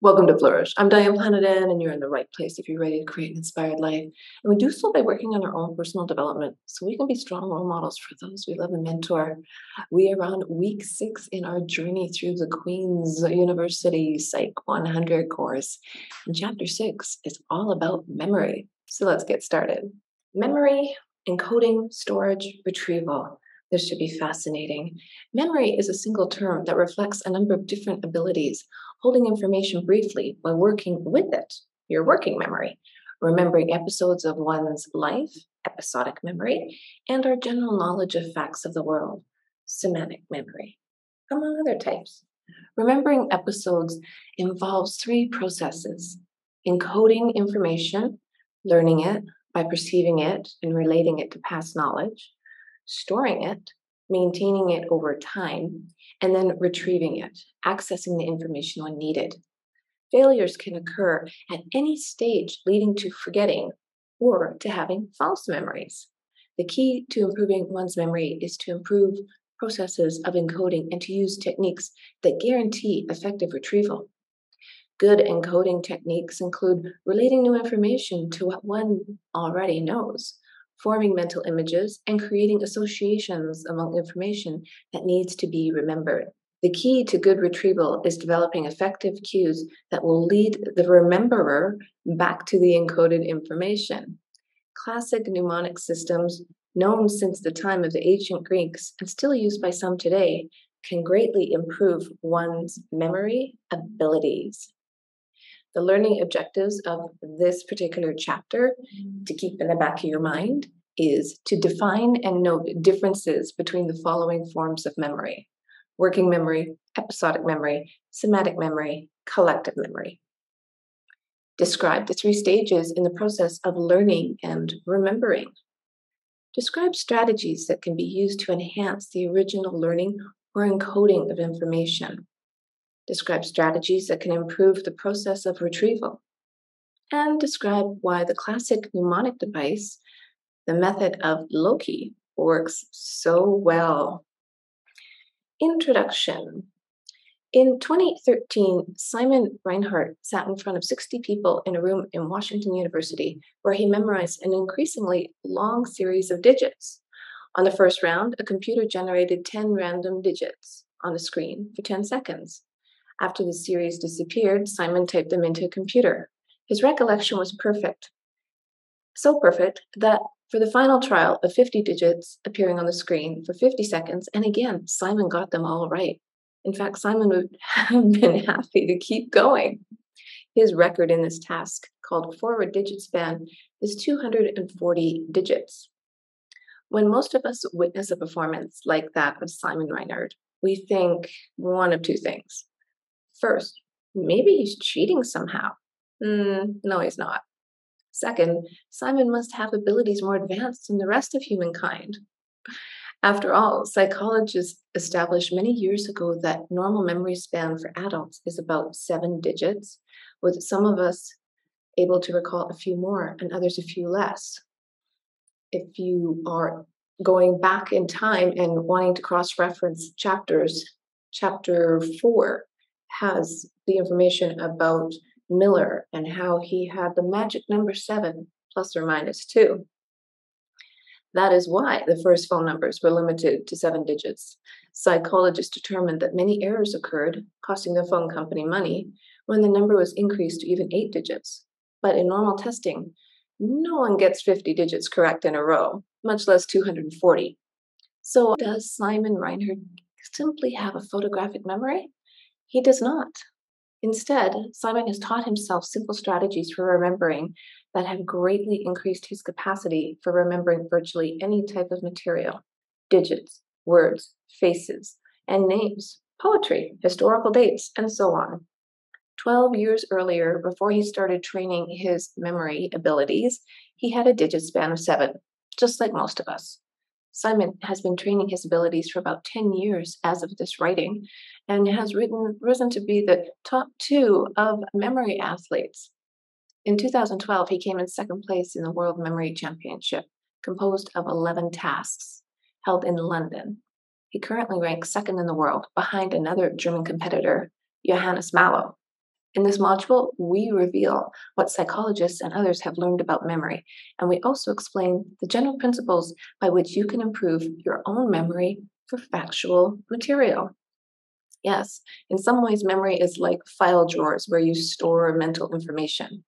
Welcome to Flourish. I'm Diane Panadan, and you're in the right place if you're ready to create an inspired life. And we do so by working on our own personal development so we can be strong role models for those we love and mentor. We are on week 6 in our journey through the Queen's University Psych 100 course. And chapter 6 is all about memory. So let's get started. Memory, encoding, storage, retrieval. This should be fascinating. Memory is a single term that reflects a number of different abilities. Holding information briefly while working with it, your working memory. Remembering episodes of one's life, episodic memory, and our general knowledge of facts of the world, semantic memory, among other types. Remembering episodes involves 3 processes: encoding information, learning it by perceiving it and relating it to past knowledge, storing it, maintaining it over time, and then retrieving it, accessing the information when needed. Failures can occur at any stage, leading to forgetting or to having false memories. The key to improving one's memory is to improve processes of encoding and to use techniques that guarantee effective retrieval. Good encoding techniques include relating new information to what one already knows, forming mental images, and creating associations among information that needs to be remembered. The key to good retrieval is developing effective cues that will lead the rememberer back to the encoded information. Classic mnemonic systems, known since the time of the ancient Greeks and still used by some today, can greatly improve one's memory abilities. The learning objectives of this particular chapter to keep in the back of your mind is to define and note differences between the following forms of memory: working memory, episodic memory, semantic memory, collective memory. Describe the 3 stages in the process of learning and remembering. Describe strategies that can be used to enhance the original learning or encoding of information. Describe strategies that can improve the process of retrieval, and describe why the classic mnemonic device, the method of Loki, works so well. Introduction. In 2013, Simon Reinhard sat in front of 60 people in a room in Washington University where he memorized an increasingly long series of digits. On the first round, a computer generated 10 random digits on a screen for 10 seconds. After the series disappeared, Simon typed them into a computer. His recollection was perfect. So perfect that for the final trial of 50 digits appearing on the screen for 50 seconds, and again, Simon got them all right. In fact, Simon would have been happy to keep going. His record in this task, called forward digit span, is 240 digits. When most of us witness a performance like that of Simon Reinhard, we think one of 2 things. First, maybe he's cheating somehow. No, he's not. Second, Simon must have abilities more advanced than the rest of humankind. After all, psychologists established many years ago that normal memory span for adults is about 7 digits, with some of us able to recall a few more and others a few less. If you are going back in time and wanting to cross-reference chapters, chapter 4, has the information about Miller and how he had the magic number 7, ±2. That is why the first phone numbers were limited to 7 digits. Psychologists determined that many errors occurred, costing the phone company money, when the number was increased to even 8 digits. But in normal testing, no one gets 50 digits correct in a row, much less 240. So does Simon Reinhard simply have a photographic memory? He does not. Instead, Simon has taught himself simple strategies for remembering that have greatly increased his capacity for remembering virtually any type of material: digits, words, faces, and names, poetry, historical dates, and so on. 12 years earlier, before he started training his memory abilities, he had a digit span of 7, just like most of us. Simon has been training his abilities for about 10 years as of this writing, and has risen to be the top 2 of memory athletes. In 2012, he came in 2nd place in the World Memory Championship, composed of 11 tasks, held in London. He currently ranks 2nd in the world, behind another German competitor, Johannes Mallow. In this module, we reveal what psychologists and others have learned about memory, and we also explain the general principles by which you can improve your own memory for factual material. Yes, in some ways, memory is like file drawers where you store mental information.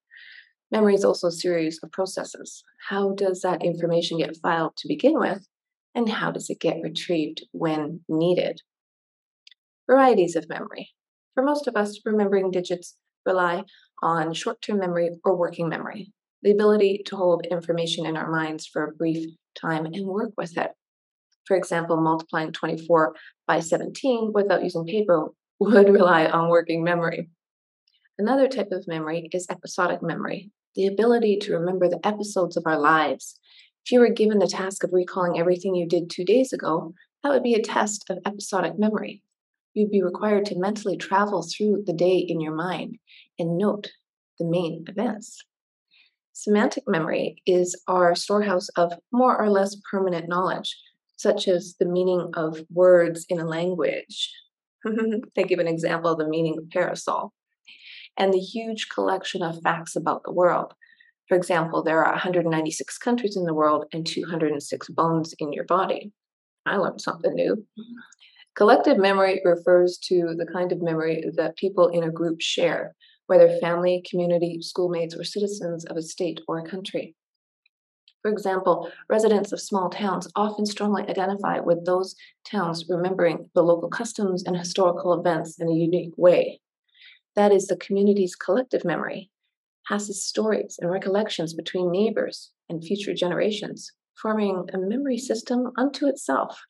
Memory is also a series of processes. How does that information get filed to begin with, and how does it get retrieved when needed? Varieties of memory. For most of us, remembering digits rely on short-term memory or working memory, the ability to hold information in our minds for a brief time and work with it. For example, multiplying 24 by 17 without using paper would rely on working memory. Another type of memory is episodic memory, the ability to remember the episodes of our lives. If you were given the task of recalling everything you did 2 days ago, that would be a test of episodic memory. You'd be required to mentally travel through the day in your mind and note the main events. Semantic memory is our storehouse of more or less permanent knowledge, such as the meaning of words in a language. They give an example of the meaning of parasol, and the huge collection of facts about the world. For example, there are 196 countries in the world and 206 bones in your body. I learned something new. Collective memory refers to the kind of memory that people in a group share, whether family, community, schoolmates, or citizens of a state or a country. For example, residents of small towns often strongly identify with those towns remembering the local customs and historical events in a unique way. That is the community's collective memory, passes stories and recollections between neighbors and future generations, forming a memory system unto itself.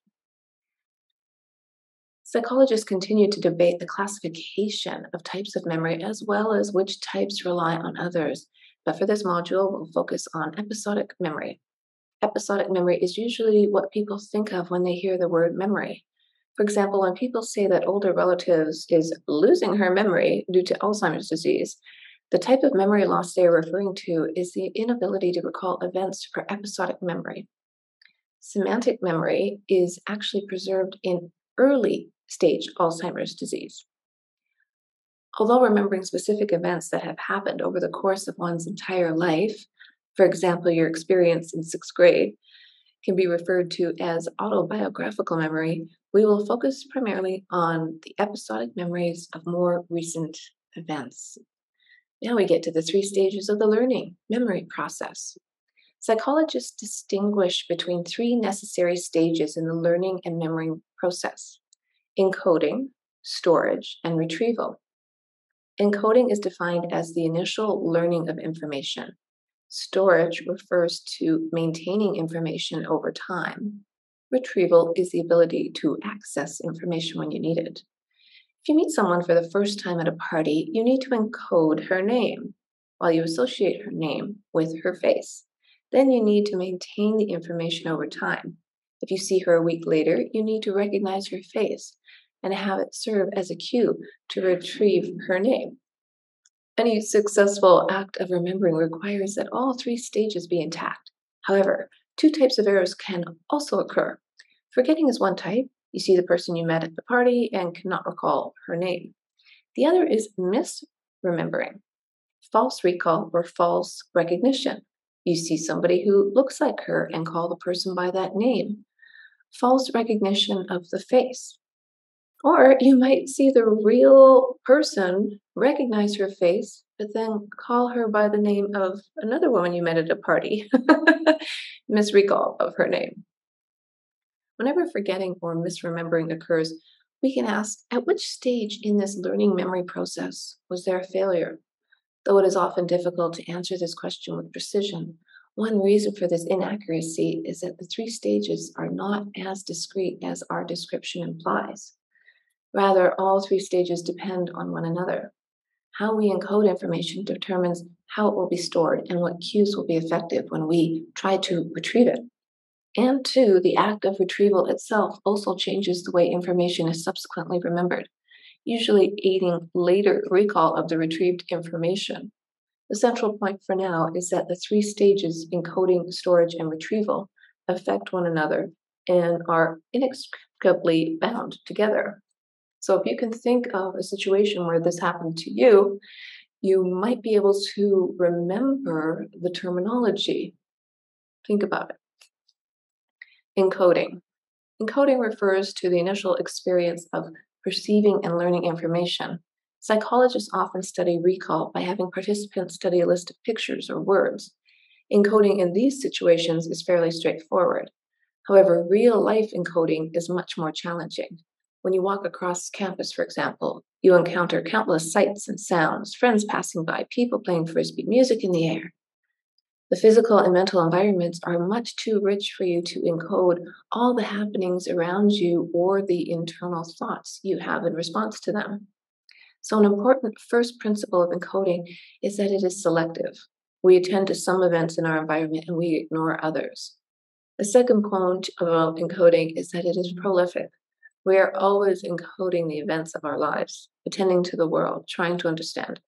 Psychologists continue to debate the classification of types of memory as well as which types rely on others. But for this module, we'll focus on episodic memory. Episodic memory is usually what people think of when they hear the word memory. For example, when people say that older relatives is losing her memory due to Alzheimer's disease, the type of memory loss they are referring to is the inability to recall events for episodic memory. Semantic memory is actually preserved in early stage Alzheimer's disease. Although remembering specific events that have happened over the course of one's entire life, for example, your experience in 6th grade, can be referred to as autobiographical memory, we will focus primarily on the episodic memories of more recent events. Now we get to the three stages of the learning memory process. Psychologists distinguish between three necessary stages in the learning and memory process: encoding, storage, and retrieval. Encoding is defined as the initial learning of information. Storage refers to maintaining information over time. Retrieval is the ability to access information when you need it. If you meet someone for the first time at a party, you need to encode her name while you associate her name with her face. Then you need to maintain the information over time. If you see her a week later, you need to recognize her face and have it serve as a cue to retrieve her name. Any successful act of remembering requires that all three stages be intact. However, two types of errors can also occur. Forgetting is one type. You see the person you met at the party and cannot recall her name. The other is misremembering, false recall or false recognition. You see somebody who looks like her and call the person by that name, false recognition of the face. Or you might see the real person, recognize her face, but then call her by the name of another woman you met at a party. Misrecall of her name. Whenever forgetting or misremembering occurs, we can ask, at which stage in this learning memory process was there a failure? Though it is often difficult to answer this question with precision, one reason for this inaccuracy is that the three stages are not as discrete as our description implies. Rather, all three stages depend on one another. How we encode information determines how it will be stored and what cues will be effective when we try to retrieve it. And two, the act of retrieval itself also changes the way information is subsequently remembered, usually aiding later recall of the retrieved information. The central point for now is that the three stages, encoding, storage, and retrieval, affect one another and are inextricably bound together. So if you can think of a situation where this happened to you, you might be able to remember the terminology. Think about it. Encoding. Encoding refers to the initial experience of perceiving and learning information. Psychologists often study recall by having participants study a list of pictures or words. Encoding in these situations is fairly straightforward. However, real-life encoding is much more challenging. When you walk across campus, for example, you encounter countless sights and sounds, friends passing by, people playing frisbee, music in the air. The physical and mental environments are much too rich for you to encode all the happenings around you or the internal thoughts you have in response to them. So an important first principle of encoding is that it is selective. We attend to some events in our environment and we ignore others. The second point about encoding is that it is prolific. We are always encoding the events of our lives, attending to the world, trying to understand.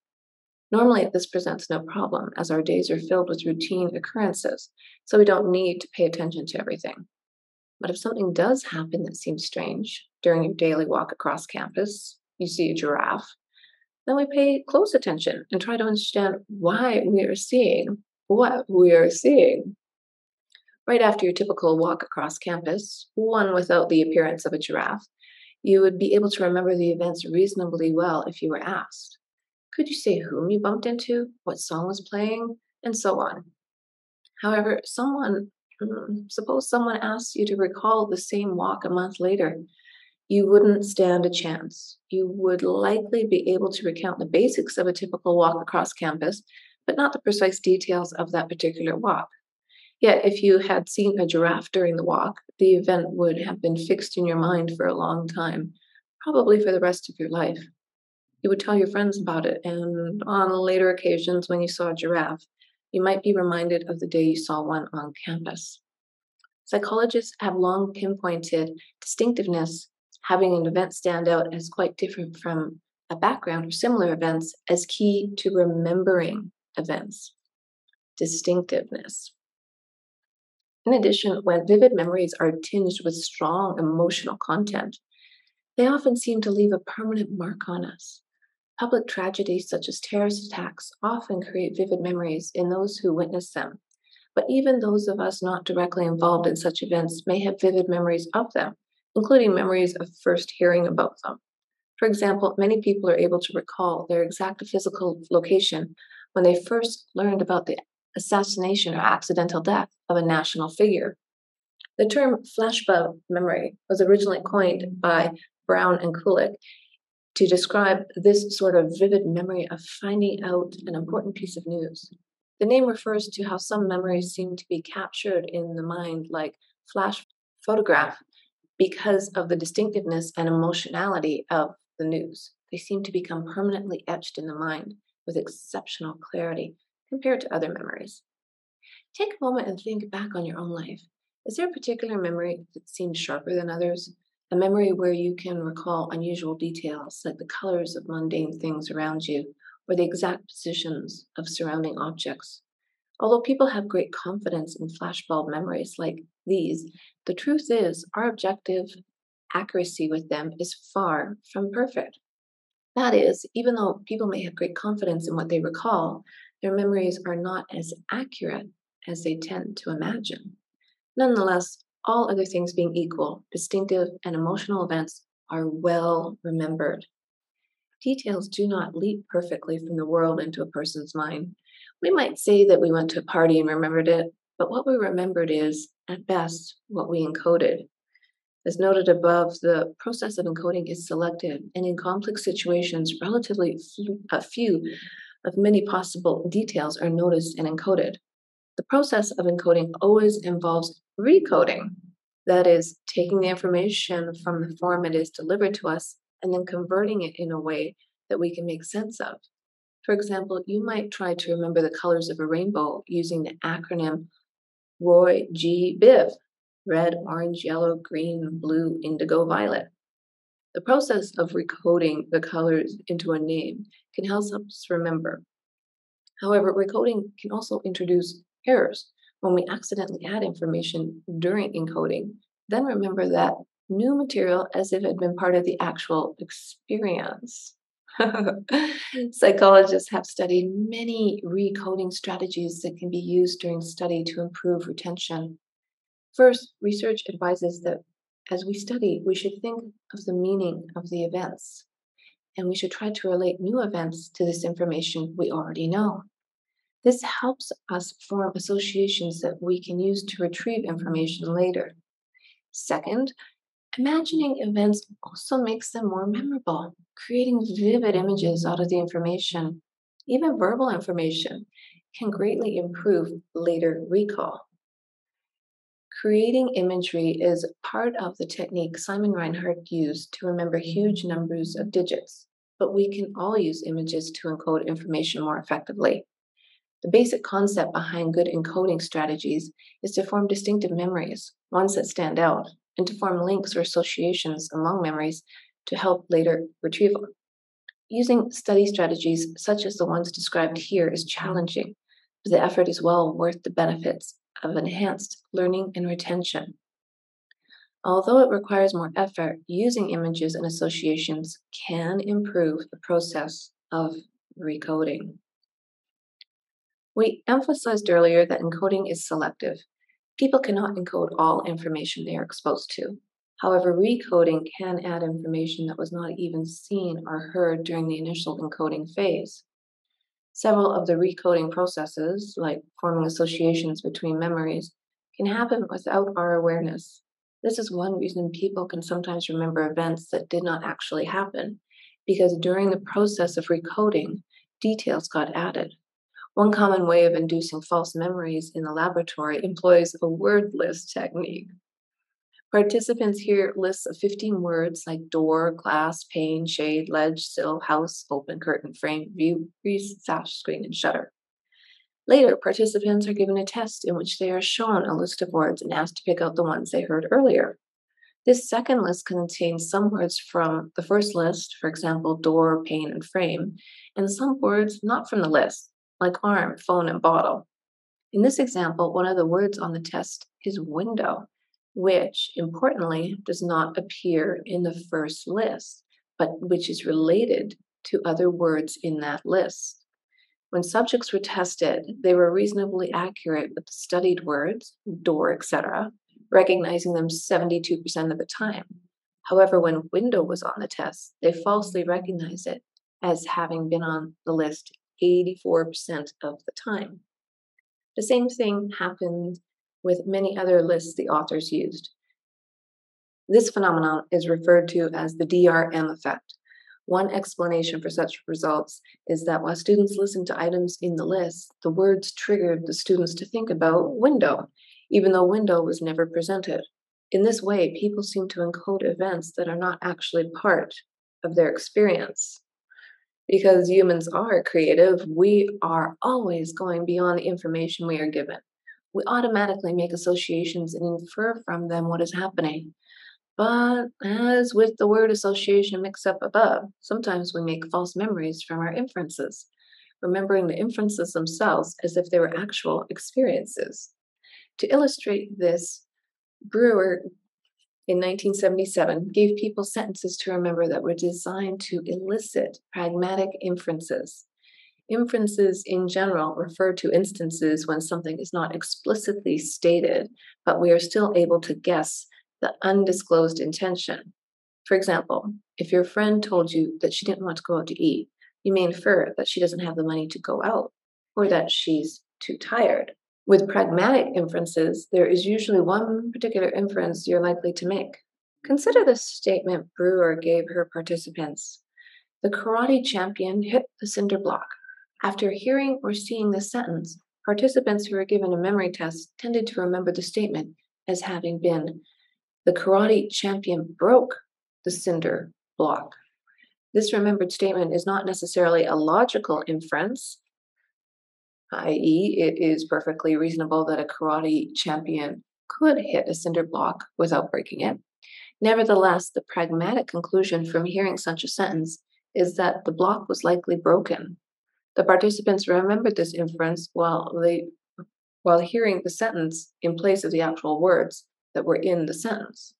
Normally, this presents no problem, as our days are filled with routine occurrences, so we don't need to pay attention to everything. But if something does happen that seems strange during your daily walk across campus, you see a giraffe, then we pay close attention and try to understand why we are seeing what we are seeing. Right after your typical walk across campus, one without the appearance of a giraffe, you would be able to remember the events reasonably well if you were asked. Could you say whom you bumped into, what song was playing, and so on? However, suppose someone asked you to recall the same walk a month later. You wouldn't stand a chance. You would likely be able to recount the basics of a typical walk across campus, but not the precise details of that particular walk. Yet, if you had seen a giraffe during the walk, the event would have been fixed in your mind for a long time, probably for the rest of your life. You would tell your friends about it, and on later occasions when you saw a giraffe, you might be reminded of the day you saw one on campus. Psychologists have long pinpointed distinctiveness, having an event stand out as quite different from a background or similar events, as key to remembering events. Distinctiveness. In addition, when vivid memories are tinged with strong emotional content, they often seem to leave a permanent mark on us. Public tragedies such as terrorist attacks often create vivid memories in those who witness them, but even those of us not directly involved in such events may have vivid memories of them, including memories of first hearing about them. For example, many people are able to recall their exact physical location when they first learned about the assassination or accidental death of a national figure. The term flashbulb memory was originally coined by Brown and Kulik to describe this sort of vivid memory of finding out an important piece of news. The name refers to how some memories seem to be captured in the mind like flash photograph because of the distinctiveness and emotionality of the news. They seem to become permanently etched in the mind with exceptional clarity compared to other memories. Take a moment and think back on your own life. Is there a particular memory that seems sharper than others? A memory where you can recall unusual details like the colors of mundane things around you or the exact positions of surrounding objects. Although people have great confidence in flashbulb memories like these, the truth is our objective accuracy with them is far from perfect. That is, even though people may have great confidence in what they recall, their memories are not as accurate as they tend to imagine. Nonetheless, all other things being equal, distinctive and emotional events are well remembered. Details do not leap perfectly from the world into a person's mind. We might say that we went to a party and remembered it, but what we remembered is, at best, what we encoded. As noted above, the process of encoding is selective, and in complex situations, relatively few of many possible details are noticed and encoded. The process of encoding always involves recoding, that is, taking the information from the form it is delivered to us and then converting it in a way that we can make sense of. For example, you might try to remember the colors of a rainbow using the acronym Roy G. Biv, red, orange, yellow, green, blue, indigo, violet. The process of recoding the colors into a name can help us remember. However, recoding can also introduce errors when we accidentally add information during encoding. Then remember that new material as if it had been part of the actual experience. Psychologists have studied many recoding strategies that can be used during study to improve retention. First, research advises that as we study, we should think of the meaning of the events, and we should try to relate new events to this information we already know. This helps us form associations that we can use to retrieve information later. Second, imagining events also makes them more memorable, creating vivid images out of the information. Even verbal information can greatly improve later recall. Creating imagery is part of the technique Simon Reinhard used to remember huge numbers of digits, but we can all use images to encode information more effectively. The basic concept behind good encoding strategies is to form distinctive memories, ones that stand out, and to form links or associations among memories to help later retrieval. Using study strategies such as the ones described here is challenging, but the effort is well worth the benefits of enhanced learning and retention. Although it requires more effort, using images and associations can improve the process of recoding. We emphasized earlier that encoding is selective. People cannot encode all information they are exposed to. However, recoding can add information that was not even seen or heard during the initial encoding phase. Several of the recoding processes, like forming associations between memories, can happen without our awareness. This is one reason people can sometimes remember events that did not actually happen, because during the process of recoding, details got added. One common way of inducing false memories in the laboratory employs a word list technique. Participants hear lists of 15 words like door, glass, pane, shade, ledge, sill, house, open, curtain, frame, view, crease, sash, screen, and shutter. Later, participants are given a test in which they are shown a list of words and asked to pick out the ones they heard earlier. This second list contains some words from the first list, for example, door, pane, and frame, and some words not from the list, like arm, phone, and bottle. In this example, one of the words on the test is window, which, importantly, does not appear in the first list, but which is related to other words in that list. When subjects were tested, they were reasonably accurate with the studied words, door, etc., recognizing them 72% of the time. However, when window was on the test, they falsely recognized it as having been on the list 84% of the time. The same thing happened with many other lists the authors used. This phenomenon is referred to as the DRM effect. One explanation for such results is that while students listened to items in the list, the words triggered the students to think about window, even though window was never presented. In this way, people seem to encode events that are not actually part of their experience. Because humans are creative, we are always going beyond the information we are given. We automatically make associations and infer from them what is happening. But as with the word association mix-up above, sometimes we make false memories from our inferences, remembering the inferences themselves as if they were actual experiences. To illustrate this, Brewer in 1977, gave people sentences to remember that were designed to elicit pragmatic inferences. Inferences in general refer to instances when something is not explicitly stated, but we are still able to guess the undisclosed intention. For example, if your friend told you that she didn't want to go out to eat, you may infer that she doesn't have the money to go out or that she's too tired. With pragmatic inferences, there is usually one particular inference you're likely to make. Consider the statement Brewer gave her participants. The karate champion hit the cinder block. After hearing or seeing this sentence, participants who were given a memory test tended to remember the statement as having been, the karate champion broke the cinder block. This remembered statement is not necessarily a logical inference, i.e., it is perfectly reasonable that a karate champion could hit a cinder block without breaking it. Nevertheless, the pragmatic conclusion from hearing such a sentence is that the block was likely broken. The participants remembered this inference while hearing the sentence in place of the actual words that were in the sentence.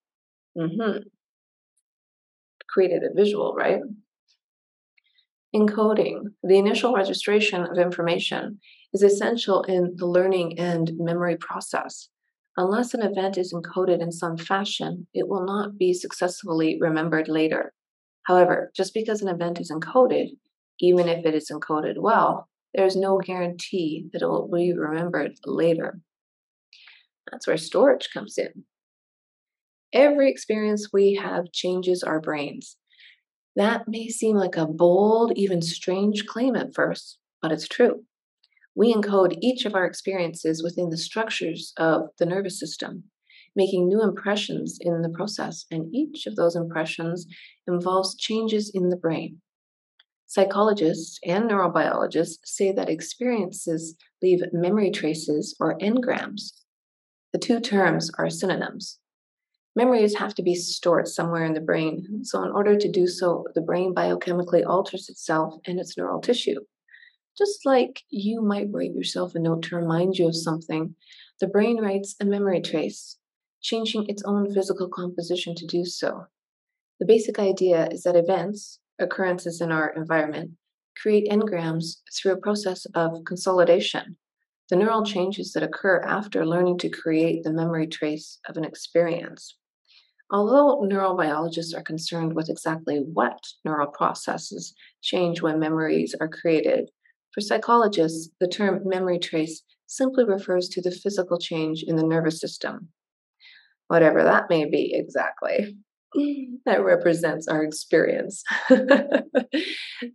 Mm-hmm. Created a visual, right? Encoding. The initial registration of information is essential in the learning and memory process. Unless an event is encoded in some fashion, it will not be successfully remembered later. However, just because an event is encoded, even if it is encoded well, there is no guarantee that it will be remembered later. That's where storage comes in. Every experience we have changes our brains. That may seem like a bold, even strange claim at first, but it's true. We encode each of our experiences within the structures of the nervous system, making new impressions in the process, and each of those impressions involves changes in the brain. Psychologists and neurobiologists say that experiences leave memory traces or engrams. The two terms are synonyms. Memories have to be stored somewhere in the brain, so in order to do so, the brain biochemically alters itself and its neural tissue. Just like you might write yourself a note to remind you of something, the brain writes a memory trace, changing its own physical composition to do so. The basic idea is that events, occurrences in our environment, create engrams through a process of consolidation. The neural changes that occur after learning to create the memory trace of an experience. Although neurobiologists are concerned with exactly what neural processes change when memories are created, for psychologists, the term memory trace simply refers to the physical change in the nervous system. Whatever that may be exactly, that represents our experience.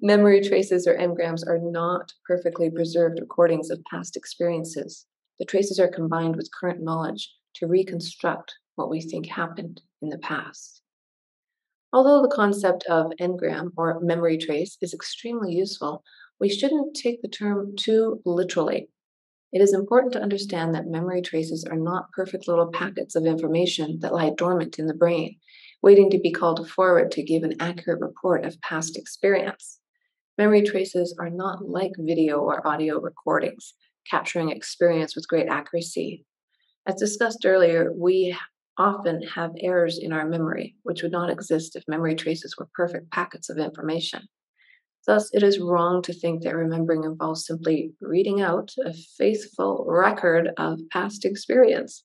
Memory traces or engrams are not perfectly preserved recordings of past experiences. The traces are combined with current knowledge to reconstruct what we think happened in the past. Although the concept of engram or memory trace is extremely useful, we shouldn't take the term too literally. It is important to understand that memory traces are not perfect little packets of information that lie dormant in the brain, waiting to be called forward to give an accurate report of past experience. Memory traces are not like video or audio recordings, capturing experience with great accuracy. As discussed earlier, we often have errors in our memory, which would not exist if memory traces were perfect packets of information. Thus, it is wrong to think that remembering involves simply reading out a faithful record of past experience.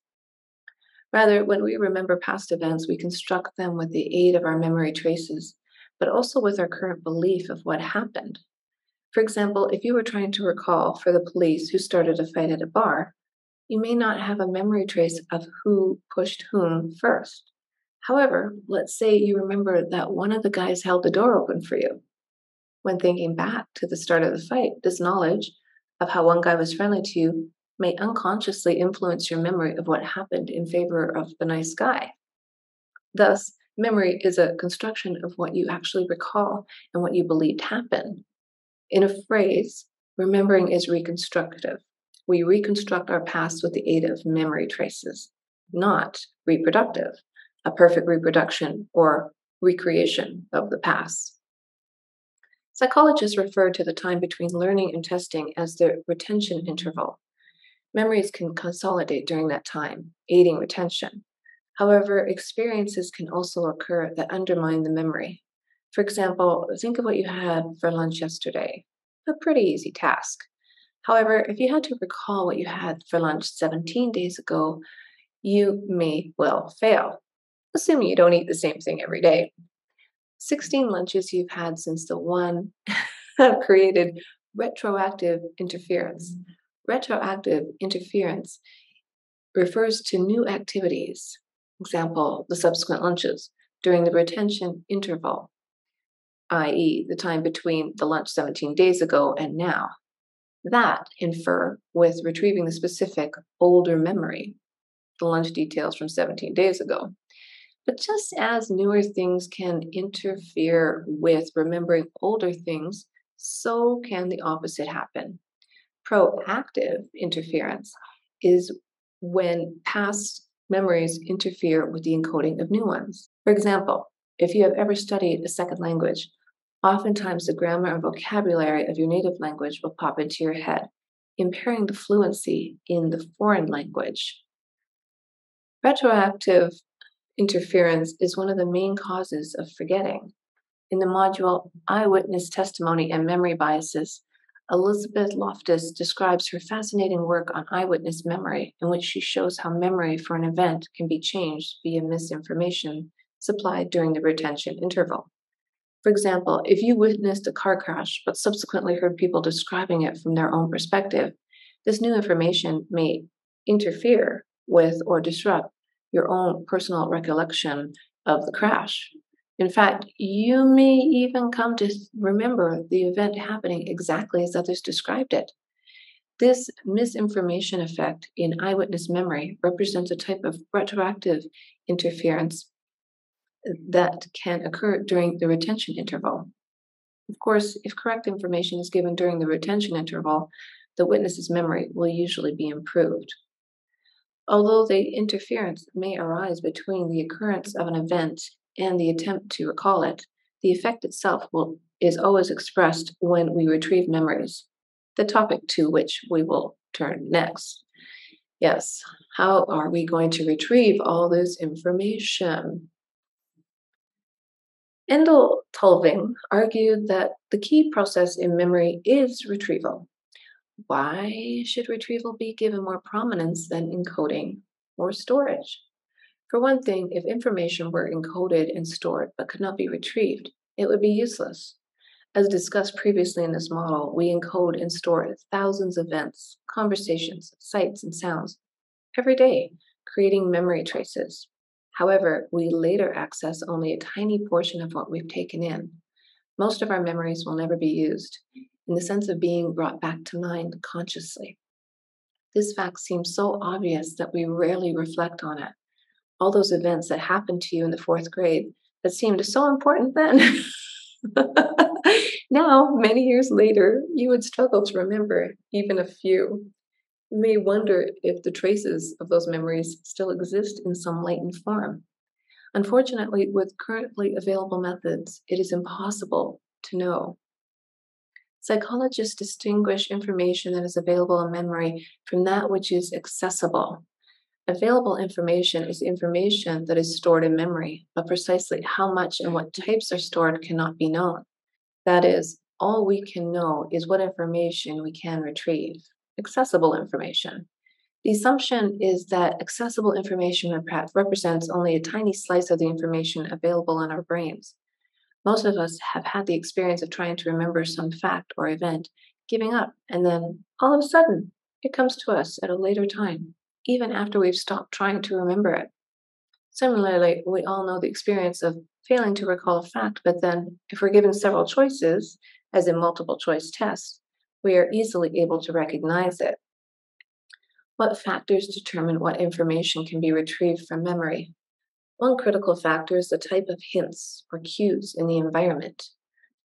Rather, when we remember past events, we construct them with the aid of our memory traces, but also with our current belief of what happened. For example, if you were trying to recall for the police who started a fight at a bar, you may not have a memory trace of who pushed whom first. However, let's say you remember that one of the guys held the door open for you. When thinking back to the start of the fight, this knowledge of how one guy was friendly to you may unconsciously influence your memory of what happened in favor of the nice guy. Thus, memory is a construction of what you actually recall and what you believed happened. In a phrase, remembering is reconstructive. We reconstruct our past with the aid of memory traces, not reproductive, a perfect reproduction or recreation of the past. Psychologists refer to the time between learning and testing as the retention interval. Memories can consolidate during that time, aiding retention. However, experiences can also occur that undermine the memory. For example, think of what you had for lunch yesterday. A pretty easy task. However, if you had to recall what you had for lunch 17 days ago, you may well fail, assuming you don't eat the same thing every day. 16 lunches you've had since the one have created retroactive interference. Retroactive interference refers to new activities, example, the subsequent lunches, during the retention interval, i.e., the time between the lunch 17 days ago and now. That infer with retrieving the specific older memory, the lunch details from 17 days ago. But just as newer things can interfere with remembering older things, so can the opposite happen. Proactive interference is when past memories interfere with the encoding of new ones. For example, if you have ever studied a second language, oftentimes the grammar and vocabulary of your native language will pop into your head, impairing the fluency in the foreign language. Retroactive interference is one of the main causes of forgetting. In the module, Eyewitness Testimony and Memory Biases, Elizabeth Loftus describes her fascinating work on eyewitness memory, in which she shows how memory for an event can be changed via misinformation supplied during the retention interval. For example, if you witnessed a car crash but subsequently heard people describing it from their own perspective, this new information may interfere with or disrupt your own personal recollection of the crash. In fact, you may even come to remember the event happening exactly as others described it. This misinformation effect in eyewitness memory represents a type of retroactive interference that can occur during the retention interval. Of course, if correct information is given during the retention interval, the witness's memory will usually be improved. Although the interference may arise between the occurrence of an event and the attempt to recall it, the effect itself is always expressed when we retrieve memories, the topic to which we will turn next. Yes, how are we going to retrieve all this information? Endel Tulving argued that the key process in memory is retrieval. Why should retrieval be given more prominence than encoding or storage? For one thing, if information were encoded and stored but could not be retrieved, it would be useless. As discussed previously in this model, we encode and store thousands of events, conversations, sights, and sounds every day, creating memory traces. However, we later access only a tiny portion of what we've taken in. Most of our memories will never be used, in the sense of being brought back to mind consciously. This fact seems so obvious that we rarely reflect on it. All those events that happened to you in the fourth grade that seemed so important then. Now, many years later, you would struggle to remember even a few. You may wonder if the traces of those memories still exist in some latent form. Unfortunately, with currently available methods, it is impossible to know. Psychologists distinguish information that is available in memory from that which is accessible. Available information is information that is stored in memory, but precisely how much and what types are stored cannot be known. That is, all we can know is what information we can retrieve. Accessible information. The assumption is that accessible information represents only a tiny slice of the information available in our brains. Most of us have had the experience of trying to remember some fact or event, giving up, and then all of a sudden it comes to us at a later time, even after we've stopped trying to remember it. Similarly, we all know the experience of failing to recall a fact, but then if we're given several choices, as in multiple choice tests, we are easily able to recognize it. What factors determine what information can be retrieved from memory? One critical factor is the type of hints or cues in the environment.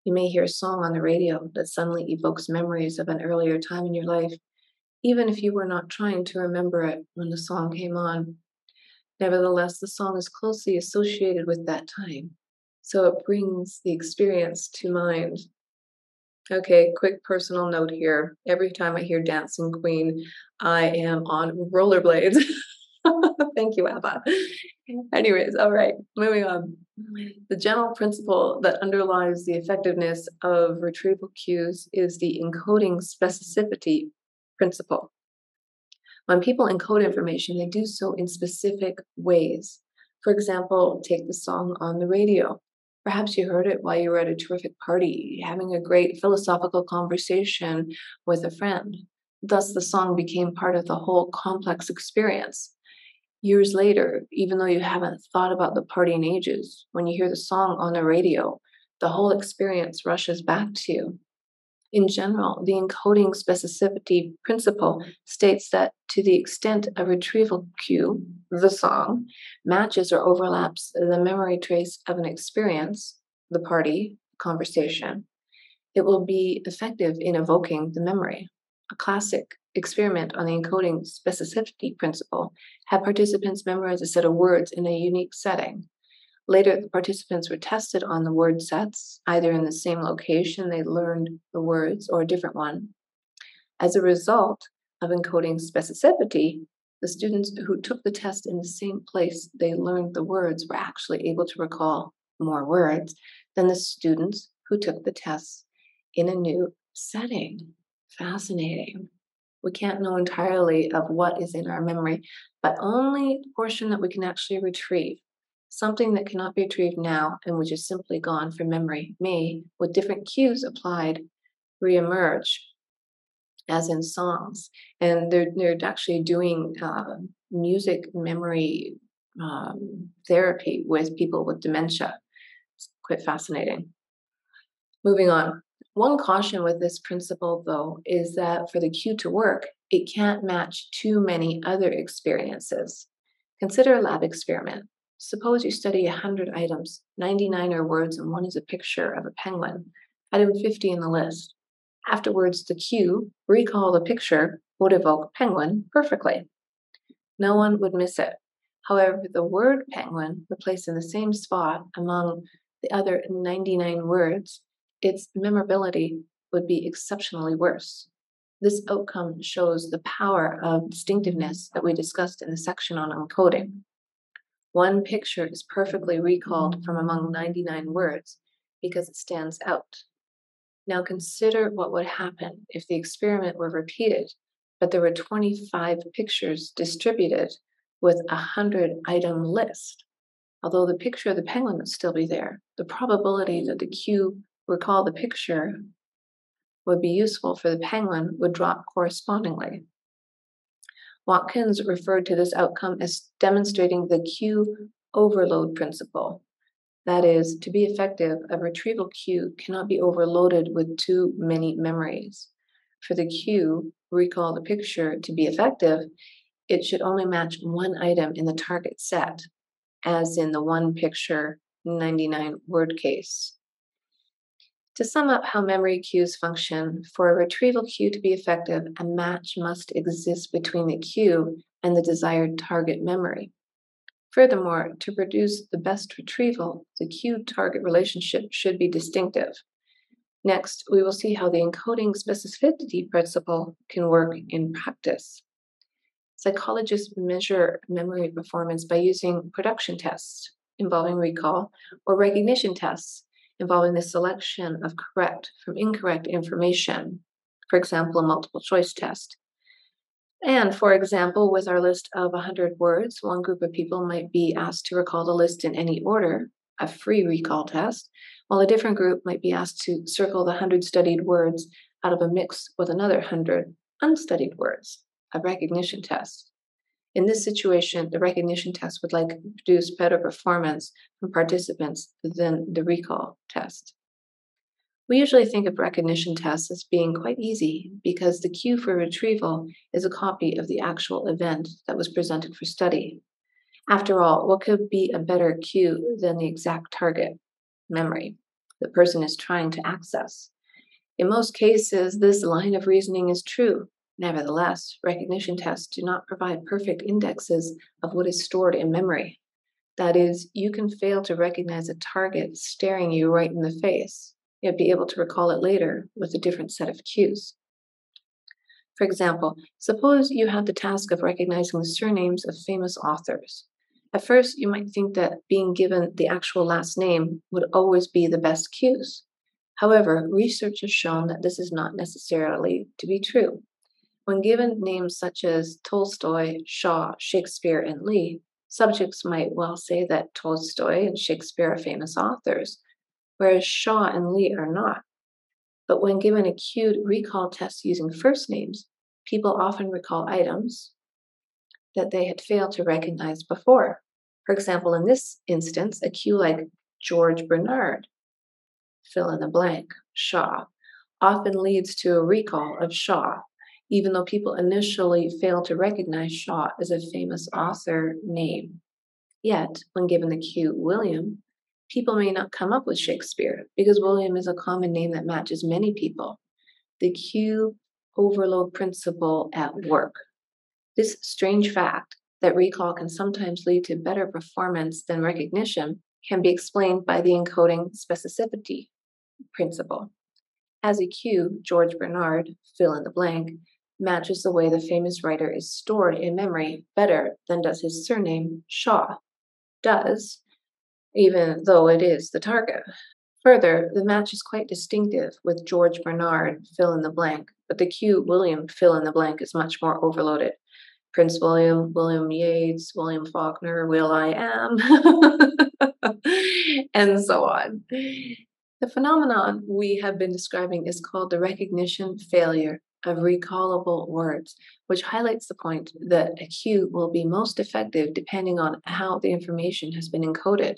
You may hear a song on the radio that suddenly evokes memories of an earlier time in your life, even if you were not trying to remember it when the song came on. Nevertheless, the song is closely associated with that time, so it brings the experience to mind. Okay, quick personal note here. Every time I hear Dancing Queen, I am on rollerblades. Thank you, Abba. Anyways, all right, moving on. The general principle that underlies the effectiveness of retrieval cues is the encoding specificity principle. When people encode information, they do so in specific ways. For example, take the song on the radio. Perhaps you heard it while you were at a terrific party, having a great philosophical conversation with a friend. Thus, the song became part of the whole complex experience. Years later, even though you haven't thought about the party in ages, when you hear the song on the radio, the whole experience rushes back to you. In general, the encoding specificity principle states that to the extent a retrieval cue, the song, matches or overlaps the memory trace of an experience, the party, conversation, it will be effective in evoking the memory. A classic experiment on the encoding specificity principle had participants memorize a set of words in a unique setting. Later, the participants were tested on the word sets, either in the same location they learned the words or a different one. As a result of encoding specificity, the students who took the test in the same place they learned the words were actually able to recall more words than the students who took the tests in a new setting. Fascinating. We can't know entirely of what is in our memory, but only the portion that we can actually retrieve. Something that cannot be retrieved now and which is simply gone from memory may, with different cues applied, reemerge, as in songs. And they're actually doing music memory therapy with people with dementia. It's quite fascinating. Moving on. One caution with this principle, though, is that for the cue to work, it can't match too many other experiences. Consider a lab experiment. Suppose you study 100 items, 99 are words, and one is a picture of a penguin. Item 50 in the list. Afterwards, the cue, recall the picture, would evoke penguin perfectly. No one would miss it. However, the word penguin, replaced in the same spot among the other 99 words, its memorability would be exceptionally worse. This outcome shows the power of distinctiveness that we discussed in the section on encoding. One picture is perfectly recalled from among 99 words because it stands out. Now consider what would happen if the experiment were repeated, but there were 25 pictures distributed with a 100-item list. Although the picture of the penguin would still be there, the probability that the cue recall the picture would be useful for the penguin would drop correspondingly. Watkins referred to this outcome as demonstrating the cue overload principle. That is, to be effective, a retrieval cue cannot be overloaded with too many memories. For the cue, recall the picture, to be effective, it should only match one item in the target set, as in the one picture, 99 word case. To sum up how memory cues function, for a retrieval cue to be effective, a match must exist between the cue and the desired target memory. Furthermore, to produce the best retrieval, the cue-target relationship should be distinctive. Next, we will see how the encoding specificity principle can work in practice. Psychologists measure memory performance by using production tests involving recall or recognition tests involving the selection of correct from incorrect information, for example, a multiple choice test. And for example, with our list of 100 words, one group of people might be asked to recall the list in any order, a free recall test, while a different group might be asked to circle the 100 studied words out of a mix with another 100 unstudied words, a recognition test. In this situation, the recognition test would likely produce better performance from participants than the recall test. We usually think of recognition tests as being quite easy because the cue for retrieval is a copy of the actual event that was presented for study. After all, what could be a better cue than the exact target memory the person is trying to access? In most cases, this line of reasoning is true. Nevertheless, recognition tests do not provide perfect indexes of what is stored in memory. That is, you can fail to recognize a target staring you right in the face, yet be able to recall it later with a different set of cues. For example, suppose you had the task of recognizing the surnames of famous authors. At first, you might think that being given the actual last name would always be the best cues. However, research has shown that this is not necessarily to be true. When given names such as Tolstoy, Shaw, Shakespeare, and Lee, subjects might well say that Tolstoy and Shakespeare are famous authors, whereas Shaw and Lee are not. But when given a cued recall test using first names, people often recall items that they had failed to recognize before. For example, in this instance, a cue like George Bernard, fill in the blank, Shaw, often leads to a recall of Shaw, even though people initially fail to recognize Shaw as a famous author name. Yet, when given the cue William, people may not come up with Shakespeare because William is a common name that matches many people. The cue overload principle at work. This strange fact that recall can sometimes lead to better performance than recognition can be explained by the encoding specificity principle. As a cue, George Bernard, fill in the blank, matches the way the famous writer is stored in memory better than does his surname, Shaw, does, even though it is the target. Further, the match is quite distinctive with George Bernard, fill in the blank, but the Q William fill in the blank is much more overloaded. Prince William, William Yeats, William Faulkner, Will I Am, and so on. The phenomenon we have been describing is called the recognition failure of recallable words, which highlights the point that a cue will be most effective depending on how the information has been encoded.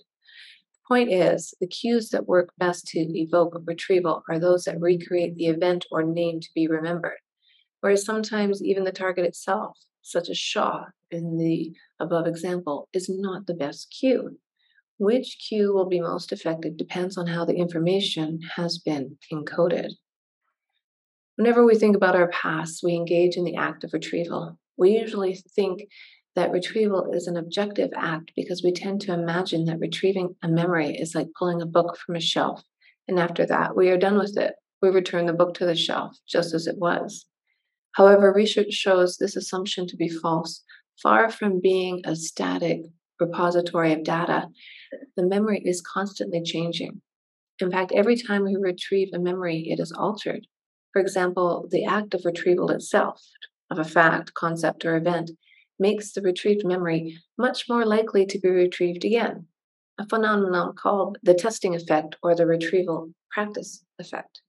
The point is, the cues that work best to evoke retrieval are those that recreate the event or name to be remembered, whereas sometimes even the target itself, such as Shaw in the above example, is not the best cue. Which cue will be most effective depends on how the information has been encoded. Whenever we think about our past, we engage in the act of retrieval. We usually think that retrieval is an objective act because we tend to imagine that retrieving a memory is like pulling a book from a shelf, and after that, we are done with it. We return the book to the shelf just as it was. However, research shows this assumption to be false. Far from being a static repository of data, the memory is constantly changing. In fact, every time we retrieve a memory, it is altered. For example, the act of retrieval itself, of a fact, concept, or event, makes the retrieved memory much more likely to be retrieved again, a phenomenon called the testing effect or the retrieval practice effect.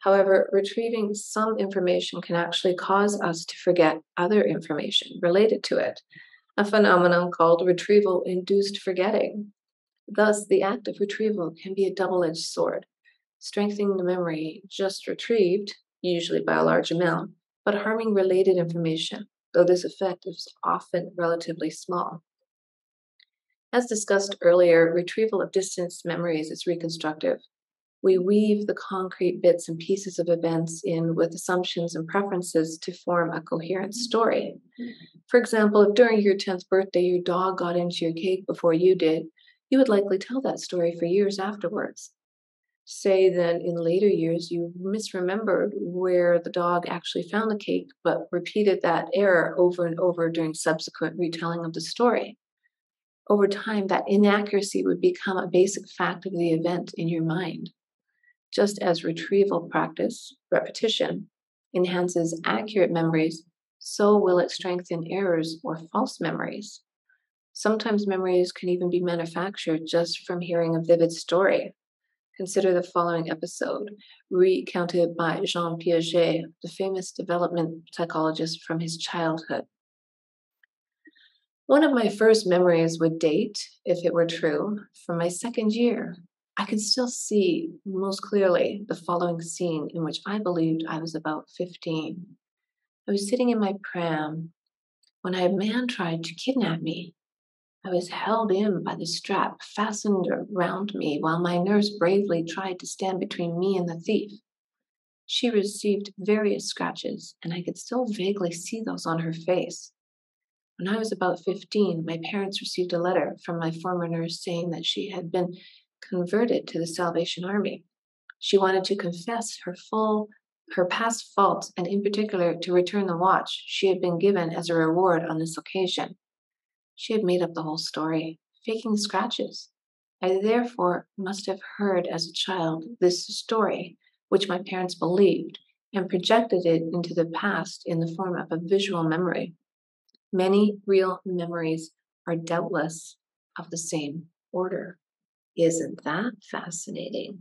However, retrieving some information can actually cause us to forget other information related to it, a phenomenon called retrieval-induced forgetting. Thus, the act of retrieval can be a double-edged sword, strengthening the memory just retrieved, usually by a large amount, but harming related information, though this effect is often relatively small. As discussed earlier, retrieval of distanced memories is reconstructive. We weave the concrete bits and pieces of events in with assumptions and preferences to form a coherent story. For example, if during your 10th birthday your dog got into your cake before you did, you would likely tell that story for years afterwards. Say that in later years you misremembered where the dog actually found the cake, but repeated that error over and over during subsequent retelling of the story. Over time, that inaccuracy would become a basic fact of the event in your mind. Just as retrieval practice, repetition, enhances accurate memories, so will it strengthen errors or false memories. Sometimes memories can even be manufactured just from hearing a vivid story. Consider the following episode, recounted by Jean Piaget, the famous development psychologist, from his childhood. One of my first memories would date, if it were true, from my second year. I can still see most clearly the following scene in which I believed I was about 15. I was sitting in my pram when a man tried to kidnap me. I was held in by the strap fastened around me while my nurse bravely tried to stand between me and the thief. She received various scratches, and I could still vaguely see those on her face. When I was about 15, my parents received a letter from my former nurse saying that she had been converted to the Salvation Army. She wanted to confess her past faults, and in particular to return the watch she had been given as a reward on this occasion. She had made up the whole story, faking scratches. I therefore must have heard as a child this story, which my parents believed, and projected it into the past in the form of a visual memory. Many real memories are doubtless of the same order. Isn't that fascinating?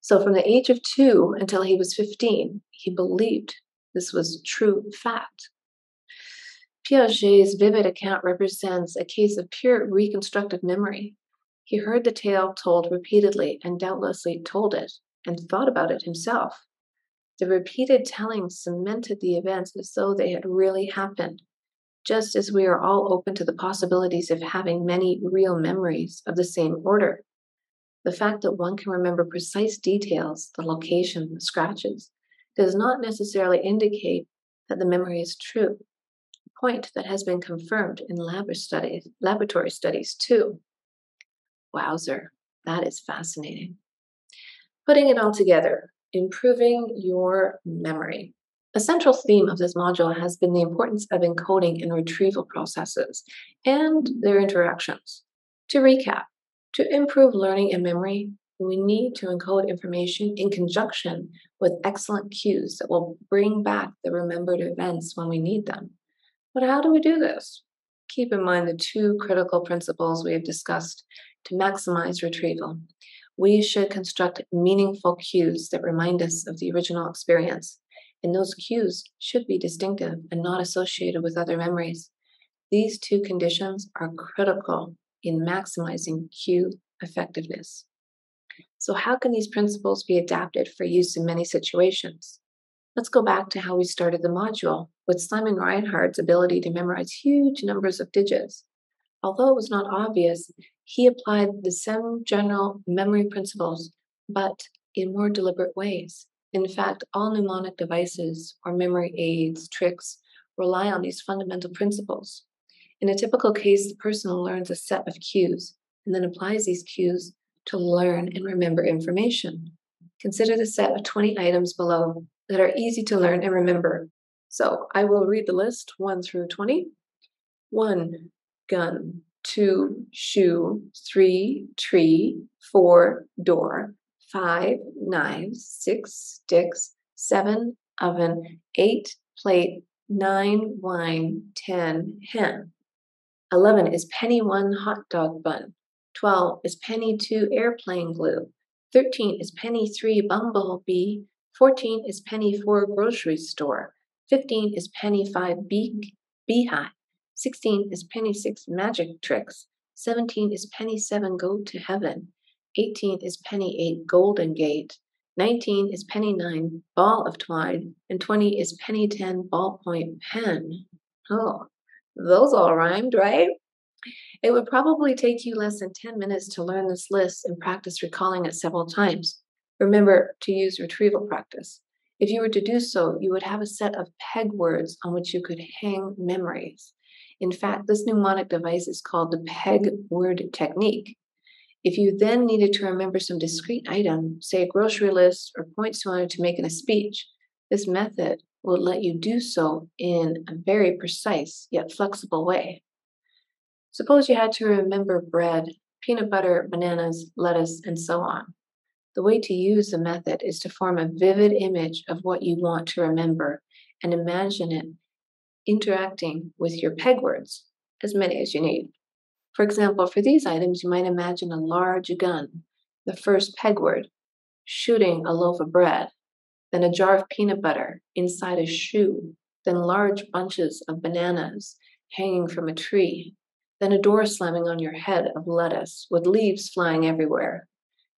So from the age of 2 until he was 15, he believed this was true fact. Piaget's vivid account represents a case of pure reconstructive memory. He heard the tale told repeatedly and doubtlessly told it and thought about it himself. The repeated telling cemented the events as though they had really happened, just as we are all open to the possibilities of having many real memories of the same order. The fact that one can remember precise details, the location, the scratches, does not necessarily indicate that the memory is true. Point that has been confirmed in laboratory studies too. Wowzer, that is fascinating. Putting it all together, improving your memory. A central theme of this module has been the importance of encoding and retrieval processes and their interactions. To recap, to improve learning and memory, we need to encode information in conjunction with excellent cues that will bring back the remembered events when we need them. But how do we do this? Keep in mind the two critical principles we have discussed to maximize retrieval. We should construct meaningful cues that remind us of the original experience, and those cues should be distinctive and not associated with other memories. These two conditions are critical in maximizing cue effectiveness. So how can these principles be adapted for use in many situations? Let's go back to how we started the module with Simon Reinhard's ability to memorize huge numbers of digits. Although it was not obvious, he applied the same general memory principles, but in more deliberate ways. In fact, all mnemonic devices or memory aids, tricks, rely on these fundamental principles. In a typical case, the person learns a set of cues and then applies these cues to learn and remember information. Consider the set of 20 items below that are easy to learn and remember. So I will read the list 1 through 20. 1, gun. 2, shoe. 3, tree. 4, door. 5, knives. 6, sticks. 7, oven. 8, plate. 9, wine. 10, hen. 11 is penny 1 hot dog bun. 12 is penny 2 airplane glue. 13 is penny 3 bumblebee. 14 is penny 4 grocery store. 15 is penny 5 beehive. 16 is penny 6 magic tricks. 17 is penny 7 go to heaven. 18 is penny 8 golden gate. 19 is penny 9 ball of twine. And 20 is penny 10 ballpoint pen. Oh, those all rhymed, right? It would probably take you less than 10 minutes to learn this list and practice recalling it several times. Remember to use retrieval practice. If you were to do so, you would have a set of peg words on which you could hang memories. In fact, this mnemonic device is called the peg word technique. If you then needed to remember some discrete item, say a grocery list or points you wanted to make in a speech, this method will let you do so in a very precise yet flexible way. Suppose you had to remember bread, peanut butter, bananas, lettuce, and so on. The way to use the method is to form a vivid image of what you want to remember and imagine it interacting with your peg words, as many as you need. For example, for these items, you might imagine a large gun, the first peg word, shooting a loaf of bread, then a jar of peanut butter inside a shoe, then large bunches of bananas hanging from a tree, then a door slamming on your head of lettuce with leaves flying everywhere.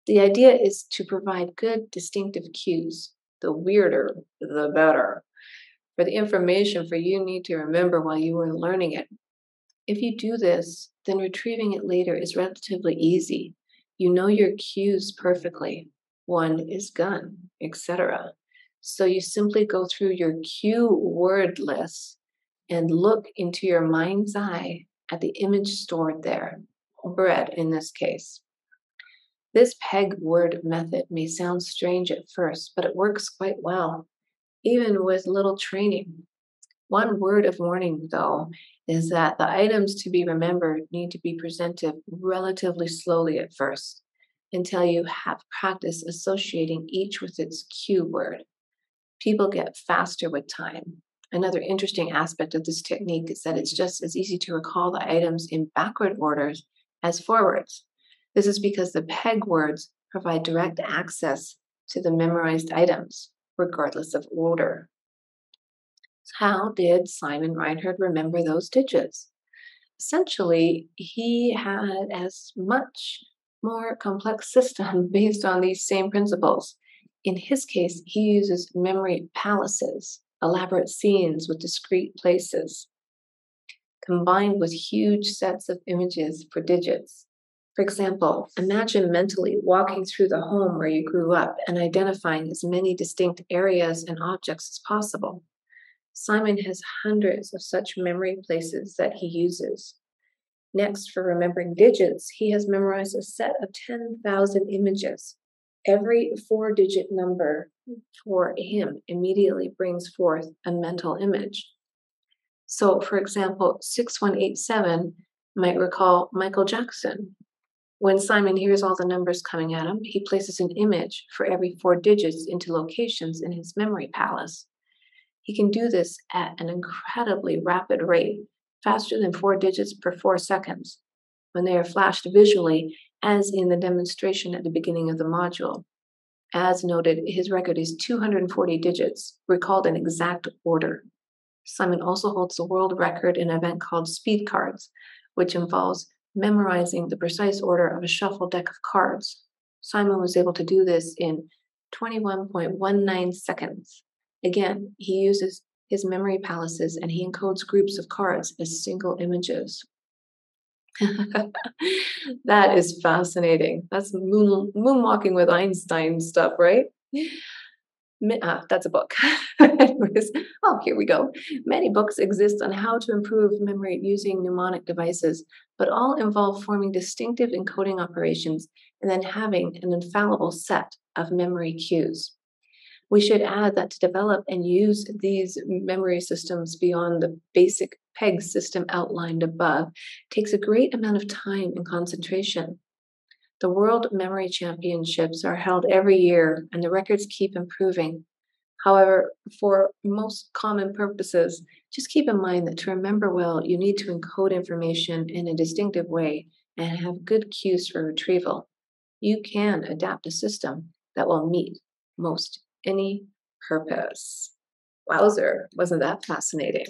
The idea is to provide good, distinctive cues. The weirder, the better, for the information for you need to remember while you were learning it. If you do this, then retrieving it later is relatively easy. You know your cues perfectly. One is gun, etc. So you simply go through your cue word list and look into your mind's eye at the image stored there, bread in this case. This peg word method may sound strange at first, but it works quite well, even with little training. One word of warning, though, is that the items to be remembered need to be presented relatively slowly at first, until you have practice associating each with its cue word. People get faster with time. Another interesting aspect of this technique is that it's just as easy to recall the items in backward orders as forwards. This is because the peg words provide direct access to the memorized items, regardless of order. How did Simon Reinhard remember those digits? Essentially, he had a much more complex system based on these same principles. In his case, he uses memory palaces, elaborate scenes with discrete places, combined with huge sets of images for digits. For example, imagine mentally walking through the home where you grew up and identifying as many distinct areas and objects as possible. Simon has hundreds of such memory places that he uses. Next, for remembering digits, he has memorized a set of 10,000 images, Every four-digit number for him immediately brings forth a mental image. So, for example, 6187 might recall Michael Jackson. When Simon hears all the numbers coming at him, he places an image for every four digits into locations in his memory palace. He can do this at an incredibly rapid rate, faster than 4 digits per 4 seconds, when they are flashed visually, as in the demonstration at the beginning of the module. As noted, his record is 240 digits, recalled in exact order. Simon also holds the world record in an event called speed cards, which involves memorizing the precise order of a shuffled deck of cards. Simon was able to do this in 21.19 seconds. Again, he uses his memory palaces and he encodes groups of cards as single images. That is fascinating. That's moonwalking with Einstein stuff, right? That's a book. Oh, here we go. Many books exist on how to improve memory using mnemonic devices, but all involve forming distinctive encoding operations and then having an infallible set of memory cues. We should add that to develop and use these memory systems beyond the basic PEG system outlined above takes a great amount of time and concentration. The World Memory Championships are held every year, and the records keep improving. However, for most common purposes, just keep in mind that to remember well, you need to encode information in a distinctive way and have good cues for retrieval. You can adapt a system that will meet most any purpose. Wowzer, wasn't that fascinating?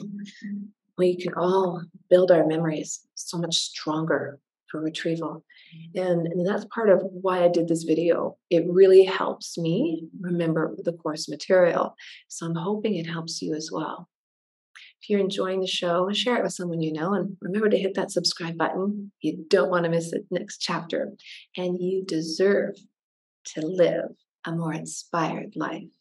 We can all build our memories so much stronger for retrieval. And that's part of why I did this video. It really helps me remember the course material. So I'm hoping it helps you as well. If you're enjoying the show, share it with someone you know, and remember to hit that subscribe button. You don't want to miss the next chapter, and you deserve to live a more inspired life.